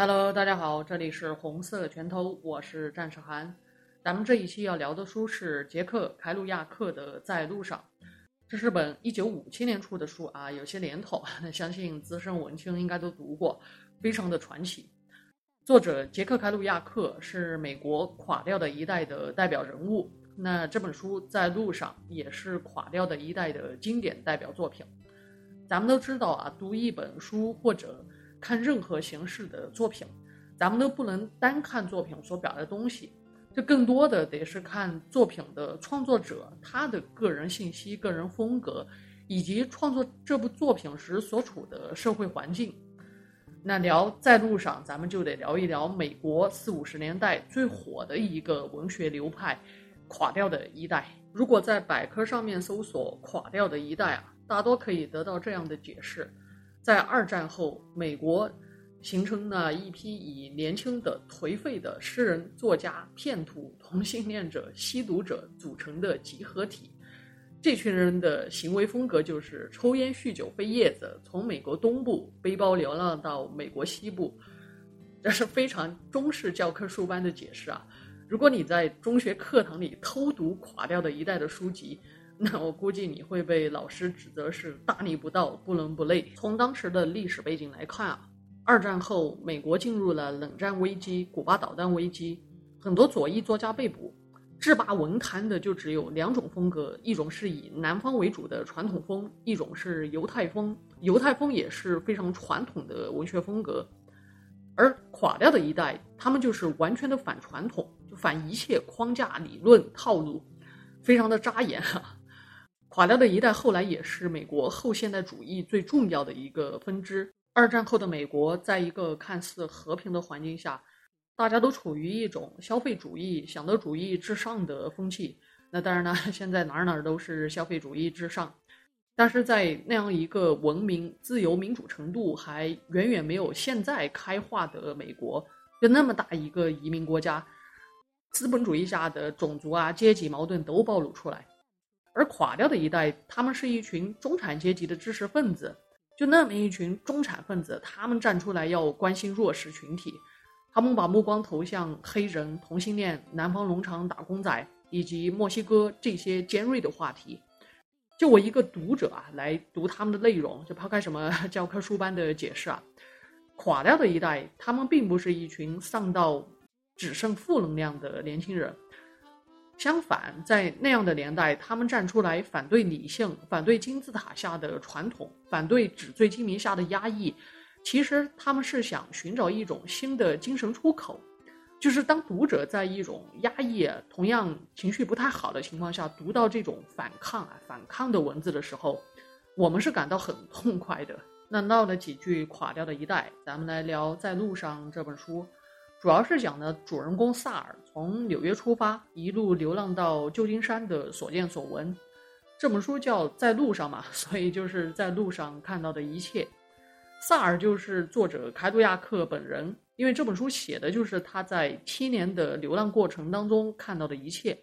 Hello， 大家好，这里是红色拳头，我是战士韩。咱们这一期要聊的书是捷克凯鲁亚克的《在路上》，这是本1957年出的书啊，有些年头，相信资深文青应该都读过，非常的传奇。作者捷克凯鲁亚克是美国垮掉的一代的代表人物，那这本书《在路上》也是垮掉的一代的经典代表作品。咱们都知道啊，读一本书或者看任何形式的作品，咱们都不能单看作品所表达的东西，这更多的得是看作品的创作者他的个人信息、个人风格，以及创作这部作品时所处的社会环境。那聊在路上，咱们就得聊一聊美国40、50年代最火的一个文学流派——垮掉的一代。如果在百科上面搜索“垮掉的一代”啊，大多可以得到这样的解释。在二战后，美国形成了一批以年轻的颓废的诗人、作家、骗徒、同性恋者、吸毒者组成的集合体。这群人的行为风格就是抽烟、酗酒、飞叶子，从美国东部背包流浪到美国西部。这是非常中式教科书般的解释啊！如果你在中学课堂里偷读垮掉的一代的书籍，那我估计你会被老师指责是大逆不道、不伦不类。从当时的历史背景来看啊，二战后美国进入了冷战危机、古巴导弹危机，很多左翼作家被捕，制霸文坛的就只有两种风格，一种是以南方为主的传统风，一种是犹太风。犹太风也是非常传统的文学风格，而垮掉的一代，他们就是完全的反传统，就反一切框架、理论、套路，非常的扎眼啊。垮掉的一代后来也是美国后现代主义最重要的一个分支。二战后的美国在一个看似和平的环境下，大家都处于一种消费主义、享乐主义至上的风气。那当然呢，现在哪儿都是消费主义至上，但是在那样一个文明、自由、民主程度还远远没有现在开化的美国，就那么大一个移民国家，资本主义下的种族啊、阶级矛盾都暴露出来。而垮掉的一代，他们是一群中产阶级的知识分子，就那么一群中产分子，他们站出来要关心弱势群体，他们把目光投向黑人、同性恋、南方农场打工仔以及墨西哥这些尖锐的话题。就我一个读者啊，来读他们的内容，就抛开什么教科书般的解释啊，垮掉的一代，他们并不是一群丧到只剩负能量的年轻人。相反，在那样的年代，他们站出来反对理性，反对金字塔下的传统，反对纸醉金迷下的压抑。其实他们是想寻找一种新的精神出口，就是当读者在一种压抑、同样情绪不太好的情况下读到这种反抗的文字的时候，我们是感到很痛快的。那闹了几句垮掉的一代，咱们来聊《在路上》这本书。主要是讲的主人公萨尔从纽约出发，一路流浪到旧金山的所见所闻。这本书叫在路上嘛，所以就是在路上看到的一切。萨尔就是作者凯鲁亚克本人，因为这本书写的就是他在7年的流浪过程当中看到的一切。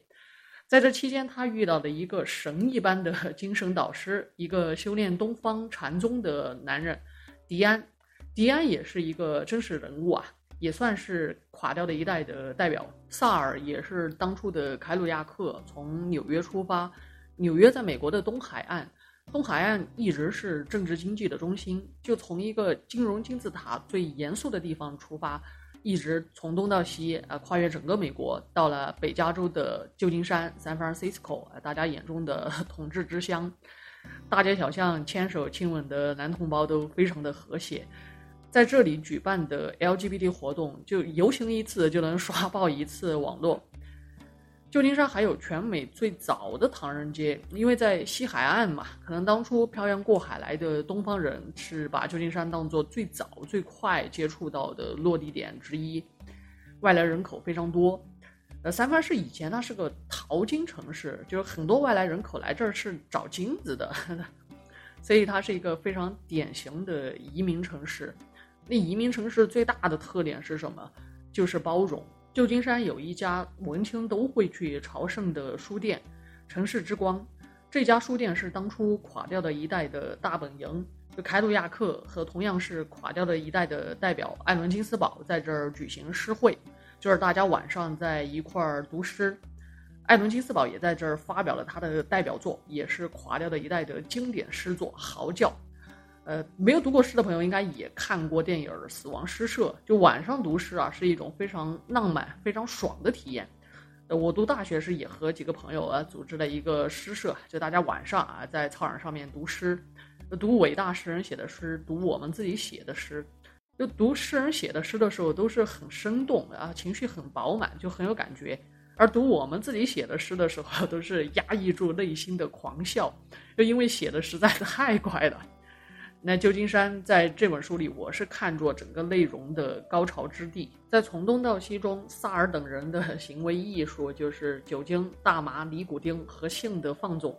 在这期间，他遇到的一个神一般的精神导师，一个修炼东方禅宗的男人迪安。迪安也是一个真实人物啊，也算是垮掉的一代的代表。萨尔也是当初的凯鲁亚克，从纽约出发。纽约在美国的东海岸，东海岸一直是政治经济的中心，就从一个金融金字塔最严肃的地方出发，一直从东到西跨越整个美国，到了北加州的旧金山 San Francisco， 大家眼中的统治之乡。大街小巷牵手亲吻的男同胞都非常的和谐，在这里举办的 LGBT 活动，就游行一次就能刷爆一次网络。旧金山还有全美最早的唐人街，因为在西海岸嘛，可能当初漂洋过海来的东方人是把旧金山当作最早最快接触到的落地点之一，外来人口非常多。三藩市以前它是个淘金城市，就是很多外来人口来这儿是找金子的，所以它是一个非常典型的移民城市。那移民城市最大的特点是什么？就是包容。旧金山有一家文青都会去朝圣的书店，城市之光。这家书店是当初垮掉的一代的大本营，就凯鲁亚克和同样是垮掉的一代的代表艾伦金斯堡在这儿举行诗会，就是大家晚上在一块儿读诗。艾伦金斯堡也在这儿发表了他的代表作，也是垮掉的一代的经典诗作《嚎叫》。没有读过诗的朋友应该也看过电影《死亡诗社》，就晚上读诗啊，是一种非常浪漫非常爽的体验。我读大学时也和几个朋友啊组织了一个诗社，就大家晚上啊在操场上面读诗，读伟大诗人写的诗，读我们自己写的诗。就读诗人写的诗的时候都是很生动的啊，情绪很饱满，就很有感觉。而读我们自己写的诗的时候都是压抑住内心的狂笑，就因为写的实在是太快了。那旧金山在这本书里我是看作整个内容的高潮之地，在从东到西中，萨尔等人的行为艺术就是酒精、大麻、尼古丁和性的放纵。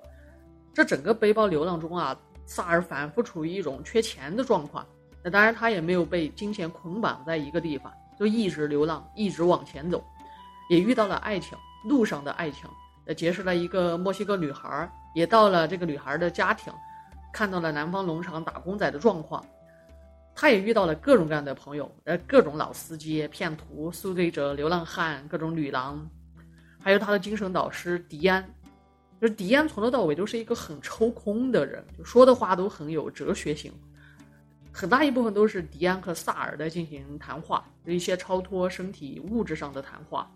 这整个背包流浪中啊，萨尔反复处于一种缺钱的状况，那当然他也没有被金钱捆绑在一个地方，就一直流浪一直往前走，也遇到了爱情，路上的爱情，结识了一个墨西哥女孩，也到了这个女孩的家庭，看到了南方农场打工仔的状况。他也遇到了各种各样的朋友，各种老司机、骗徒、宿醉者、流浪汉、各种女郎，还有他的精神导师迪安。就是迪安从头到尾都是一个很抽空的人，就说的话都很有哲学性，很大一部分都是迪安和萨尔在进行谈话，有一些超脱身体物质上的谈话。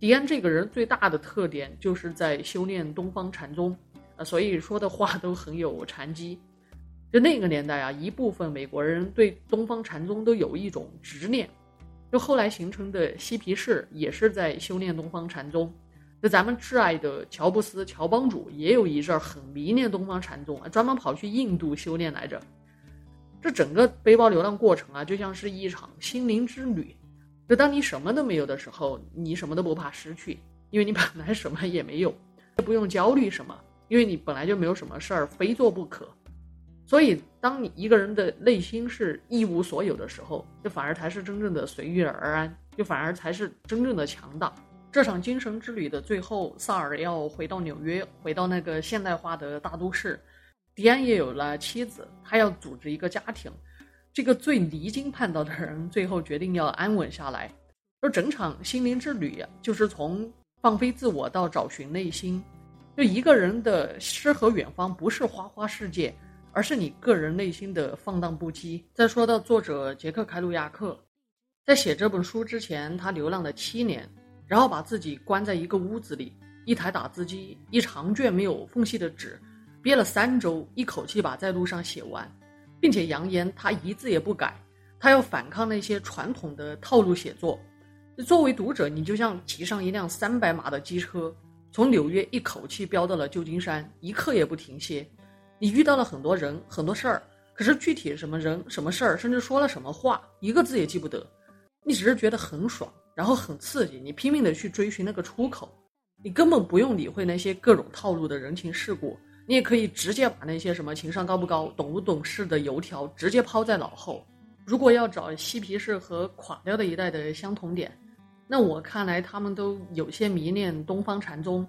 迪安这个人最大的特点就是在修炼东方禅宗，所以说的话都很有禅机。就那个年代啊，一部分美国人对东方禅宗都有一种执念，就后来形成的嬉皮士也是在修炼东方禅宗。就咱们挚爱的乔布斯乔帮主也有一阵很迷恋东方禅宗，专门跑去印度修炼来着。这整个背包流浪过程啊，就像是一场心灵之旅。就当你什么都没有的时候，你什么都不怕失去，因为你本来什么也没有，也不用焦虑什么，因为你本来就没有什么事儿非做不可。所以当你一个人的内心是一无所有的时候，就反而才是真正的随遇而安，就反而才是真正的强大。这场精神之旅的最后，萨尔要回到纽约，回到那个现代化的大都市。迪安也有了妻子，他要组织一个家庭。这个最离经叛道的人最后决定要安稳下来。而整场心灵之旅啊，就是从放飞自我到找寻内心。就一个人的诗和远方不是花花世界，而是你个人内心的放荡不羁。再说到作者杰克·凯鲁亚克，在写这本书之前他流浪了7年，然后把自己关在一个屋子里，一台打字机，一长卷没有缝隙的纸，憋了3周，一口气把在路上写完，并且扬言他一字也不改，他要反抗那些传统的套路写作。作为读者，你就像骑上一辆300码的机车，从纽约一口气飙到了旧金山，一刻也不停歇。你遇到了很多人很多事儿，可是具体什么人什么事儿，甚至说了什么话，一个字也记不得。你只是觉得很爽，然后很刺激，你拼命的去追寻那个出口。你根本不用理会那些各种套路的人情世故，你也可以直接把那些什么情商高不高、懂不懂事的油条直接抛在脑后。如果要找嬉皮士和垮掉的一代的相同点，那我看来他们都有些迷恋东方禅宗。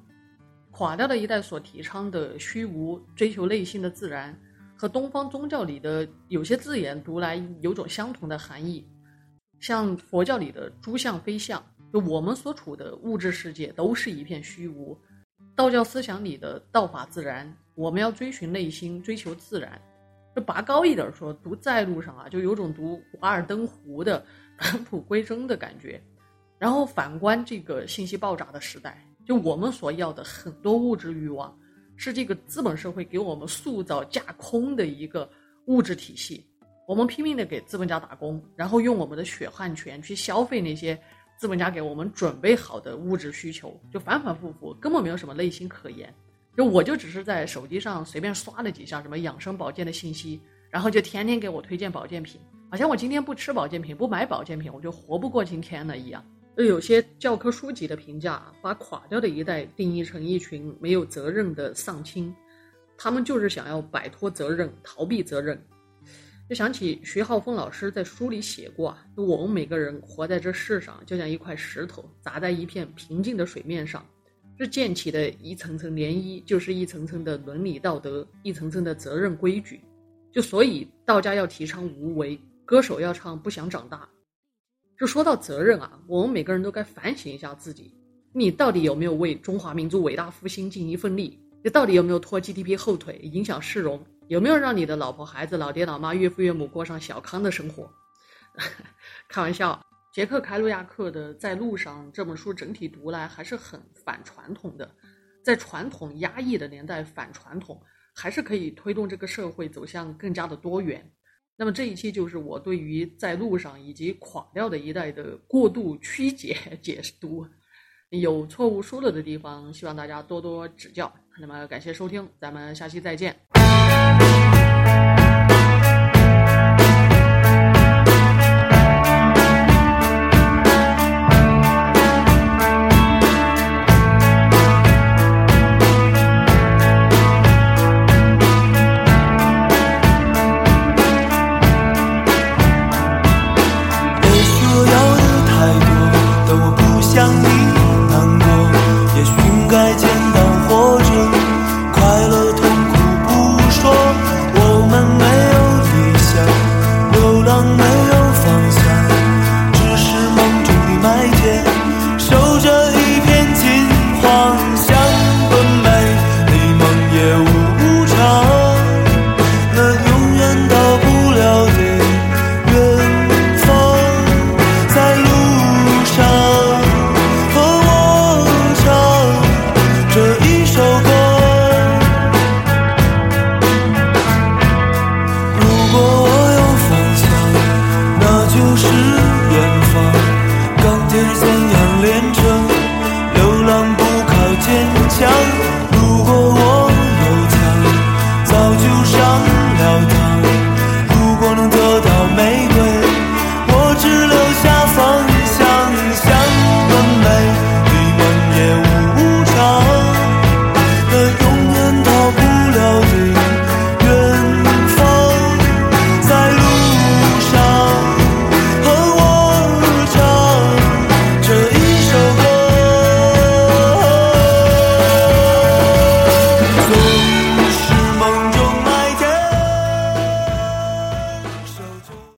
垮掉的一代所提倡的虚无、追求内心的自然，和东方宗教里的有些字眼读来有种相同的含义，像佛教里的诸相非相，就我们所处的物质世界都是一片虚无；道教思想里的道法自然，我们要追寻内心，追求自然。就拔高一点说，读在路上啊，就有种读瓦尔登湖的返璞归真的感觉。然后反观这个信息爆炸的时代，就我们所要的很多物质欲望，是这个资本社会给我们塑造架空的一个物质体系。我们拼命的给资本家打工，然后用我们的血汗钱去消费那些资本家给我们准备好的物质需求，就反反复复，根本没有什么内心可言。就我就只是在手机上随便刷了几下什么养生保健的信息，然后就天天给我推荐保健品，好像我今天不吃保健品不买保健品我就活不过今天了一样。有些教科书籍的评价把垮掉的一代定义成一群没有责任的丧亲，他们就是想要摆脱责任，逃避责任。就想起徐浩峰老师在书里写过啊，我们每个人活在这世上就像一块石头砸在一片平静的水面上，这溅起的一层层涟漪就是一层层的伦理道德，一层层的责任规矩。就所以道家要提倡无为，歌手要唱不想长大。就说到责任啊，我们每个人都该反省一下自己，你到底有没有为中华民族伟大复兴尽一份力？你到底有没有拖 GDP 后腿，影响市容？有没有让你的老婆孩子老爹老妈岳父岳母过上小康的生活？开玩笑，捷克凯鲁亚克的《在路上》这本书整体读来还是很反传统的，在传统压抑的年代反传统，还是可以推动这个社会走向更加的多元。那么这一期就是我对于《在路上》以及《垮掉的一代》的过度曲解解读，有错误疏漏的地方，希望大家多多指教。那么感谢收听，咱们下期再见。